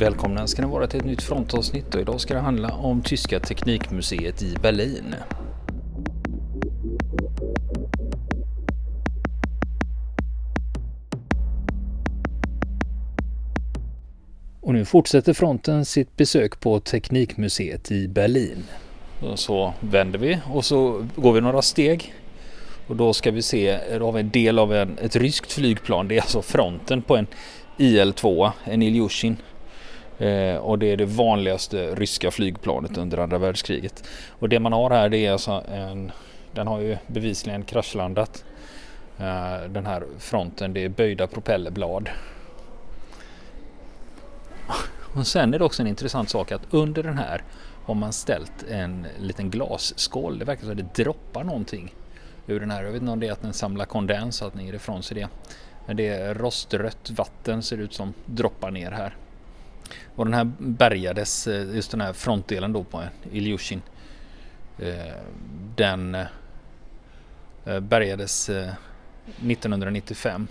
Välkomna ska ni vara till ett nytt frontavsnitt och idag ska det handla om Tyska Teknikmuseet i Berlin. Och nu fortsätter fronten sitt besök på Teknikmuseet i Berlin. Så vänder vi och så går vi några steg. Och då ska vi se, då har vi en del av ett ryskt flygplan. Det är alltså fronten på en IL-2, en Ilyushin. Och det är det vanligaste ryska flygplanet under andra världskriget. Och det man har här, det är alltså den har ju bevisligen kraschlandat. Den här fronten, det är böjda propellerblad. Och sen är det också en intressant sak att under den här har man ställt en liten glasskål. Det verkar som att det droppar någonting ur den här. Jag vet inte om det är att den samlar kondens och att den ger ifrån sig det. Men det är rostrött vatten ser ut som droppar ner här. Och den här bärgades, just den här frontdelen då på Ilyushin, den bärgades 1995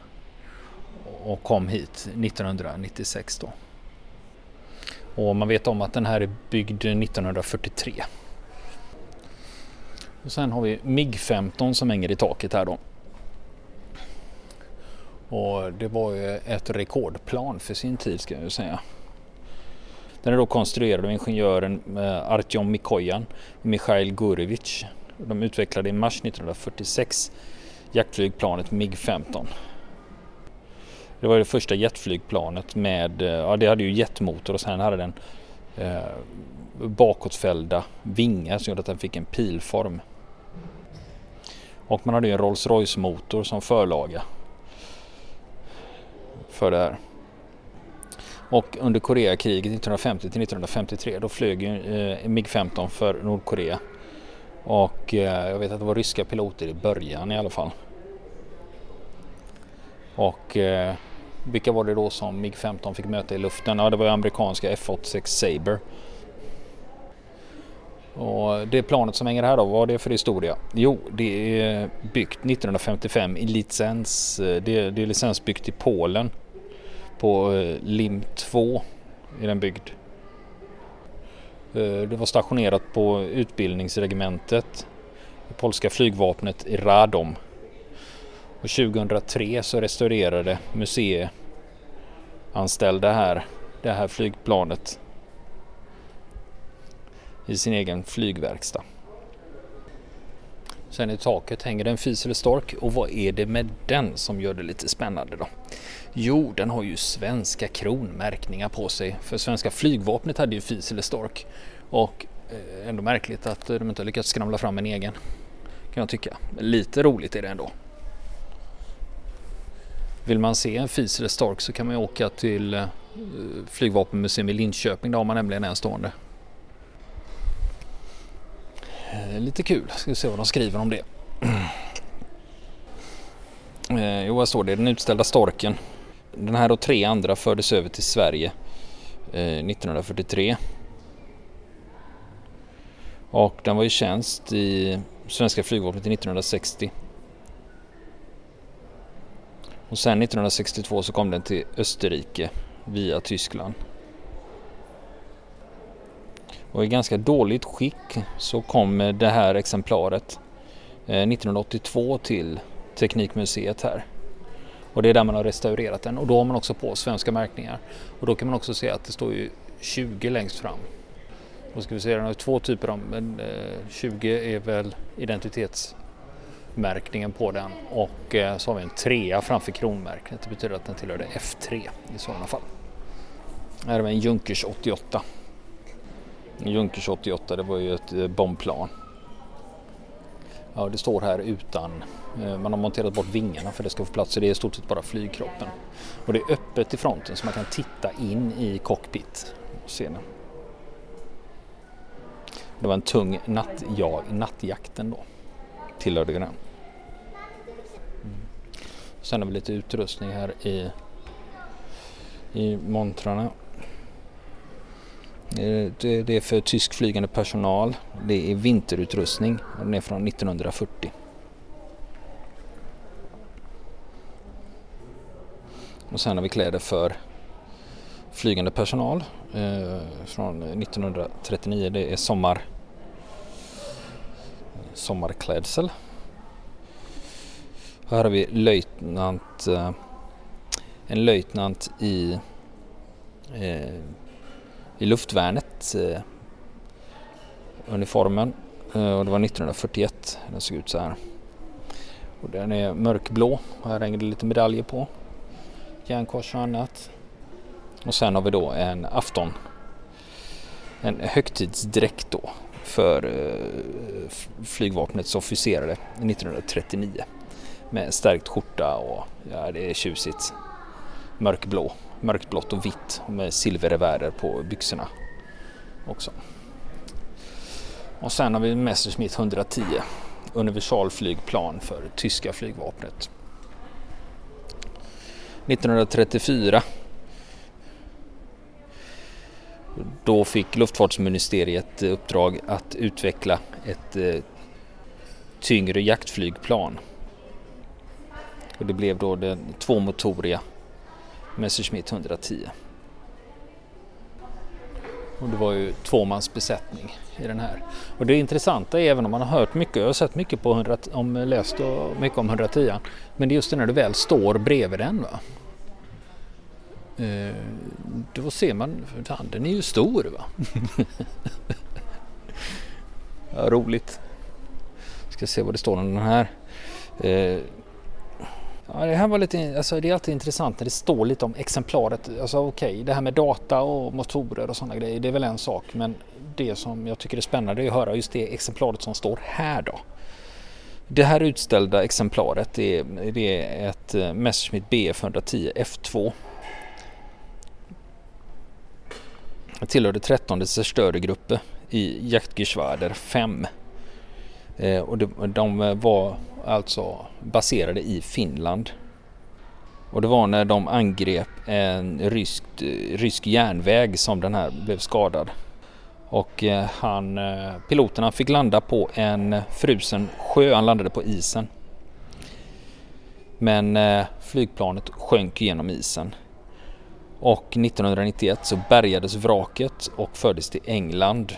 och kom hit 1996 då. Och man vet om att den här är byggd 1943. Och sen har vi MiG-15 som hänger i taket här då. Och det var ju ett rekordplan för sin tid, ska jag säga. Den är då konstruerad av ingenjören Artyom Mikoyan och Mikhail Gurevich. De utvecklade i mars 1946 jaktflygplanet MiG-15. Det var det första jetflygplanet med, ja, det hade ju jetmotor och sen hade den bakåtfällda vingar som gjorde att den fick en pilform. Och man hade ju en Rolls-Royce-motor som förlaga för det här. Och under Koreakriget 1950-1953 då flög MiG-15 för Nordkorea. Och jag vet att det var ryska piloter i början i alla fall. Och vilka var det då som MiG-15 fick möta i luften? Ja, det var ju amerikanska F-86 Sabre. Och det planet som hänger här då, vad är det för historia? Jo, det är byggt 1955 i licens. Det är licensbyggt i Polen. På Lim 2 i den byggd. Det var stationerat på utbildningsregementet i polska flygvapnet i Radom. Och 2003 så restaurerade museianställda här det här flygplanet i sin egen flygverkstad. Sen i taket hänger den Fieseler Storch, och vad är det med den som gör det lite spännande då? Jo, den har ju svenska kronmärkningar på sig, för svenska flygvapnet hade ju Fieseler Storch, och ändå märkligt att de inte har lyckats skramla fram en egen, kan jag tycka. Lite roligt är det ändå. Vill man se en Fieseler Storch så kan man ju åka till Flygvapenmuseum i Linköping, där har man nämligen en stående. Lite kul, ska vi se vad de skriver om det. Jo, här står det, den utställda storken. Den här och tre andra fördes över till Sverige 1943. Och den var i tjänst i svenska flygvapnet till 1960. Och sen 1962 så kom den till Österrike via Tyskland. Och i ganska dåligt skick så kom det här exemplaret 1982 till Teknikmuseet här. Och det är där man har restaurerat den, och då har man också på svenska märkningar. Och då kan man också se att det står ju 20 längst fram. Då ska vi se, den har två typer av, men 20 är väl identitetsmärkningen på den. Och så har vi en trea framför kronmärkningen. Det betyder att den tillhörde F3 i sådana fall. Här har vi en Junkers 88. Junkers 88, det var ju ett bombplan. Ja, det står här utan. Man har monterat bort vingarna för det ska få plats, så det är i stort sett bara flygkroppen. Och det är öppet i fronten så man kan titta in i cockpit och se den. Det var en tung nattjakten då. Tillhörde den. Sen har vi lite utrustning här i montrarna. Det är för tysk flygande personal. Det är vinterutrustning. Den är från 1940. Och sen har vi kläder för flygande personal från 1939. Det är sommarklädsel. Här har vi en löjtnant i luftvärnet, uniformen, och det var 1941. Den såg ut så här. Och den är mörkblå. Här hänger det lite medaljer på. Järnkors och annat. Och sen har vi då en högtidsdräkt då för flygvapnets officerare 1939. Med stärkt skjorta och det är tjusigt. Mörkblått och vitt med silverrevärer på byxorna också. Och sen har vi Messerschmitt 110, universalflygplan för tyska flygvapnet. 1934 då fick luftfartsministeriet uppdrag att utveckla ett tyngre jaktflygplan. Och det blev då den tvåmotoriga Messerschmitt 110. Och det var ju tvåmansbesättning i den här. Och det intressanta är, även om man har hört mycket och sett mycket på 110, läst mycket om 110, men det är just det när du väl står bredvid den, va? Då ser man, den är ju stor, va? Ja, roligt. Ska se vad det står om den här. Ja, det här var lite, det är alltid intressant när det står lite om exemplaret. Det här med data och motorer och sådana grejer, det är väl en sak. Men det som jag tycker är spännande är att höra just det exemplaret som står här då. Det här utställda exemplaret, det är ett Messerschmitt Bf 110 F2. Det tillhörde 13:e Zerstörer gruppe i Jagdgeschwader 5. Och de var alltså baserade i Finland. Och det var när de angrep en rysk järnväg som den här blev skadad. Och piloterna fick landa på en frusen sjö. Han landade på isen. Men flygplanet sjönk genom isen. Och 1991 så bärgades vraket och fördes till England.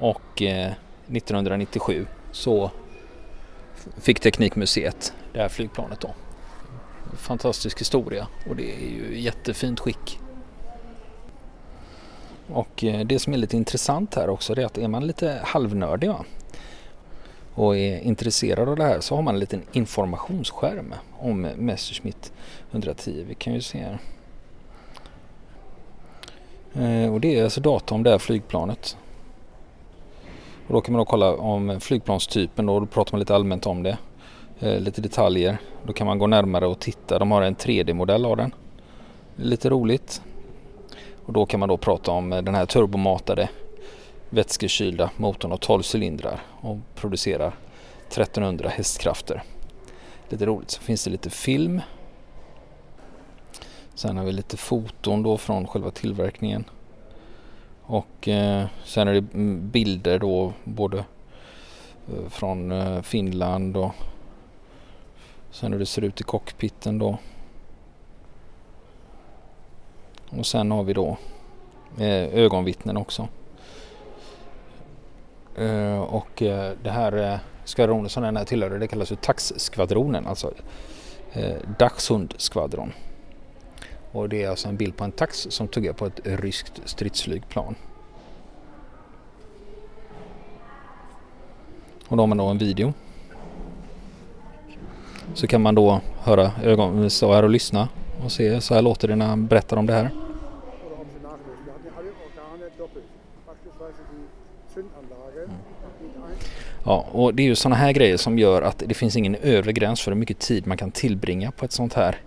Och 1997 så fick Teknikmuseet det här flygplanet då. Fantastisk historia, och det är ju jättefint skick. Och det som är lite intressant här också, det är att är man lite halvnördig, va? Och är intresserad av det här, så har man en liten informationsskärm om Messerschmitt 110. Vi kan ju se här. Och det är alltså data om det här flygplanet. Och då kan man då kolla om flygplanstypen, och då pratar man lite allmänt om det. Lite detaljer. Då kan man gå närmare och titta. De har en 3D-modell av den. Lite roligt. Och då kan man då prata om den här turbomatade vätskekylda motorn och 12 cylindrar. Och producerar 1300 hästkrafter. Lite roligt. Så finns det lite film. Sen har vi lite foton då från själva tillverkningen. Och sen är det bilder då både från Finland och sen hur det ser ut i cockpiten då. Och sen har vi då ögonvittnen också. Och det här skvadronen som den här tillhör, det kallas ju taxskvadronen, alltså Dachshundskvadron. Och det är alltså en bild på en tax som tuggar på ett ryskt stridsflygplan. Och då har man då en video. Så kan man då höra så här och lyssna och se. Så här låter det när han berättar om det här. Ja, och det är ju sådana här grejer som gör att det finns ingen övre gräns för hur mycket tid man kan tillbringa på ett sånt här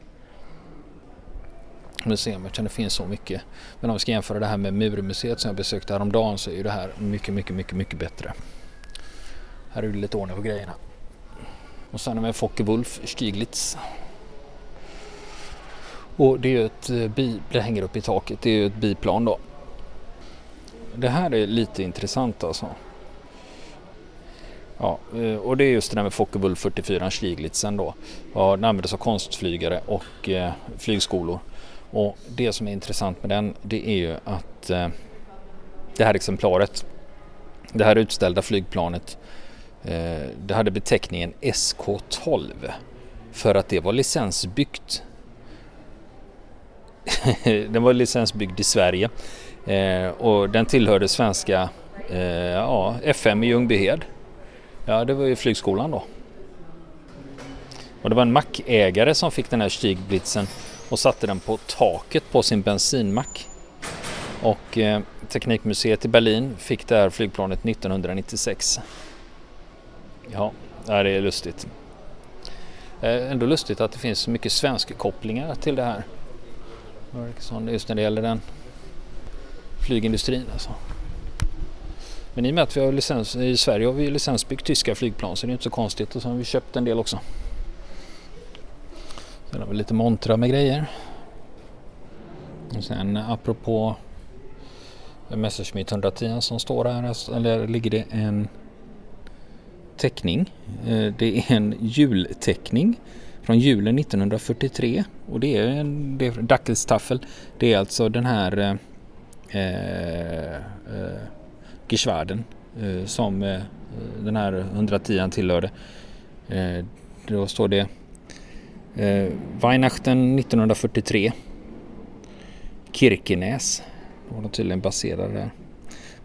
museum, eftersom det finns så mycket. Men om vi ska jämföra det här med Murmuseet som jag besökte häromdagen, så är ju det här mycket bättre. Här är det lite ordning på grejerna. Och sen har vi Focke-Wulf 44 Stieglitz. Och det är ju det hänger upp i taket. Det är ju ett biplan då. Det här är lite intressant alltså. Ja, och det är just det där med Focke-Wulf 44 Stieglitzen då. Ja, den användes av konstflygare och flygskolor. Och det som är intressant med den, det är ju att det här exemplaret, det här utställda flygplanet, det hade beteckningen SK-12 för att det var licensbyggt. Den var licensbyggd i Sverige och den tillhörde svenska FM i Ljungbyhed. Ja, det var ju flygskolan då. Och det var en mackägare som fick den här Stieglitzen och satte den på taket på sin bensinmack. Och Teknikmuseet i Berlin fick det här flygplanet 1996. Ja, det är lustigt. Ändå lustigt att det finns så mycket svenska kopplingar till det här. Just när det gäller den flygindustrin alltså. Men i och med att vi har licens i Sverige har vi licensbyggt tyska flygplan, så det är inte så konstigt. Och så har vi köpt en del också. Sen har vi lite montra med grejer. Och sen apropå Messerschmitt 110 som står här, eller ligger det en teckning. Det är en julteckning från julen 1943 och det är en dackelstaffel. Det är alltså den här geschwaden som den här 110 tillhörde. Då står det Weihnachten 1943 Kirkenäs. Då var de tydligen baserade där.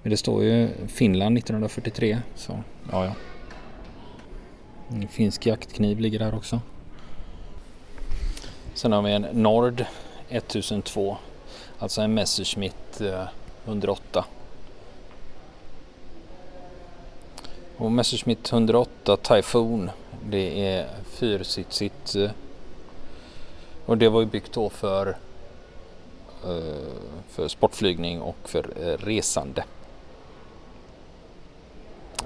Men det står ju Finland 1943. Så ja. En finsk jaktkniv ligger där också. Sen har vi en Nord 1002. Alltså en Messerschmitt 108. Och Messerschmitt 108 Taifun. Det är fyrsitsigt. Och det var ju byggt då för sportflygning och för resande.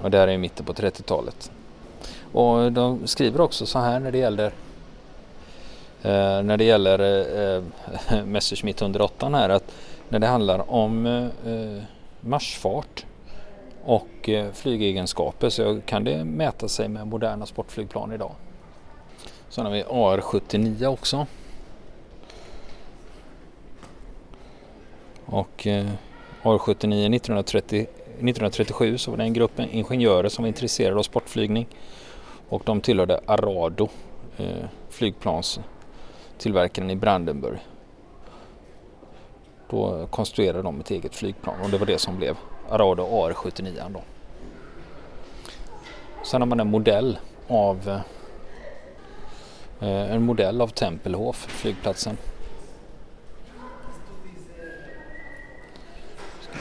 Och det här är mitten på 30-talet. Och de skriver också så här när det gäller Messerschmitt 108 här, att när det handlar om marschfart och flygegenskaper så kan det mäta sig med moderna sportflygplan idag. Sen har vi AR-79 också. Och AR-79 1937 så var det en grupp ingenjörer som var intresserade av sportflygning och de tillhörde Arado, flygplanstillverkaren i Brandenburg. Då konstruerade de ett eget flygplan och det var det som blev Arado AR-79 då. Sen har man en modell av Tempelhof, flygplatsen.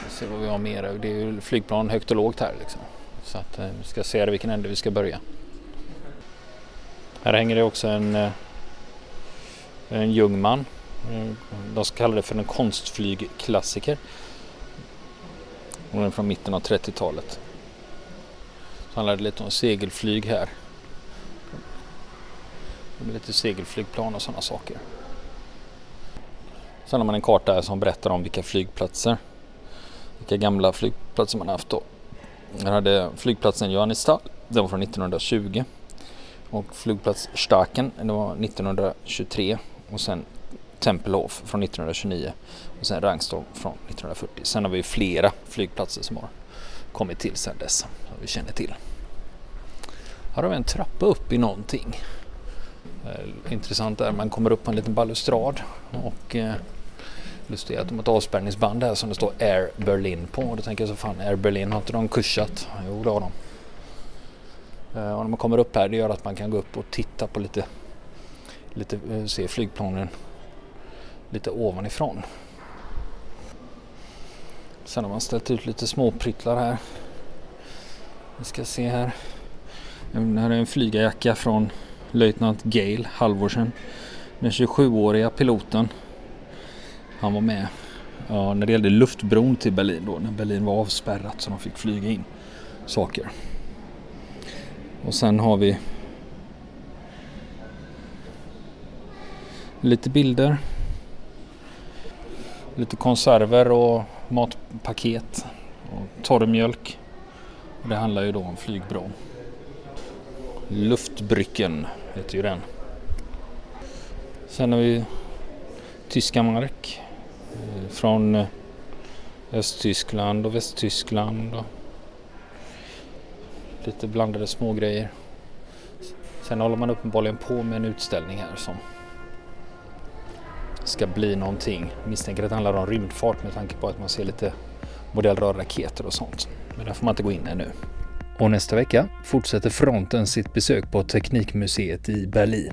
Se vad vi har mer. Det är ju flygplan högt och lågt här liksom. Så att vi ska se vilken ände vi ska börja. Här hänger det också en Ljungman. De kallar det för en konstflygklassiker. Och den är från mitten av 30-talet. Så handlar det lite om segelflyg här. Lite segelflygplan och sådana saker. Sen har man en karta här som berättar om vilka gamla flygplatser man haft då. Här hade flygplatsen Johannistad, den var från 1920. Och flygplats Staken, den var 1923. Och sen Tempelhof från 1929. Och sen Rangstorp från 1940. Sen har vi flera flygplatser som har kommit till sedan dess, som vi känner till. Här har vi en trappa upp i någonting. Intressant är att man kommer upp på en liten balustrad och... Just det, att de har ett avspärrningsband här som det står Air Berlin på. Och då tänker jag så fan, Air Berlin, har inte de kursat? Jo, det har de. Och när man kommer upp här, det gör att man kan gå upp och titta på lite se flygplanen lite ovanifrån. Sen har man ställt ut lite småpryttlar här. Vi ska se här. Den här är en flygarjacka från löjtnant Gale Halvorsen. Den 27-åriga piloten. Han var med när det gällde luftbron till Berlin då, när Berlin var avspärrat så de fick flyga in saker. Och sen har vi lite bilder, lite konserver och matpaket och torrmjölk. Och det handlar ju då om flygbron. Luftbrücken heter ju den. Sen har vi tyska mark från Östtyskland och Västtyskland och lite blandade smågrejer. Sen håller man uppenbarligen på med en utställning här som ska bli någonting. Jag misstänker att det handlar om rymdfart med tanke på att man ser lite modellrör raketer och sånt. Men där får man inte gå in ännu. Och nästa vecka fortsätter fronten sitt besök på Teknikmuseet i Berlin.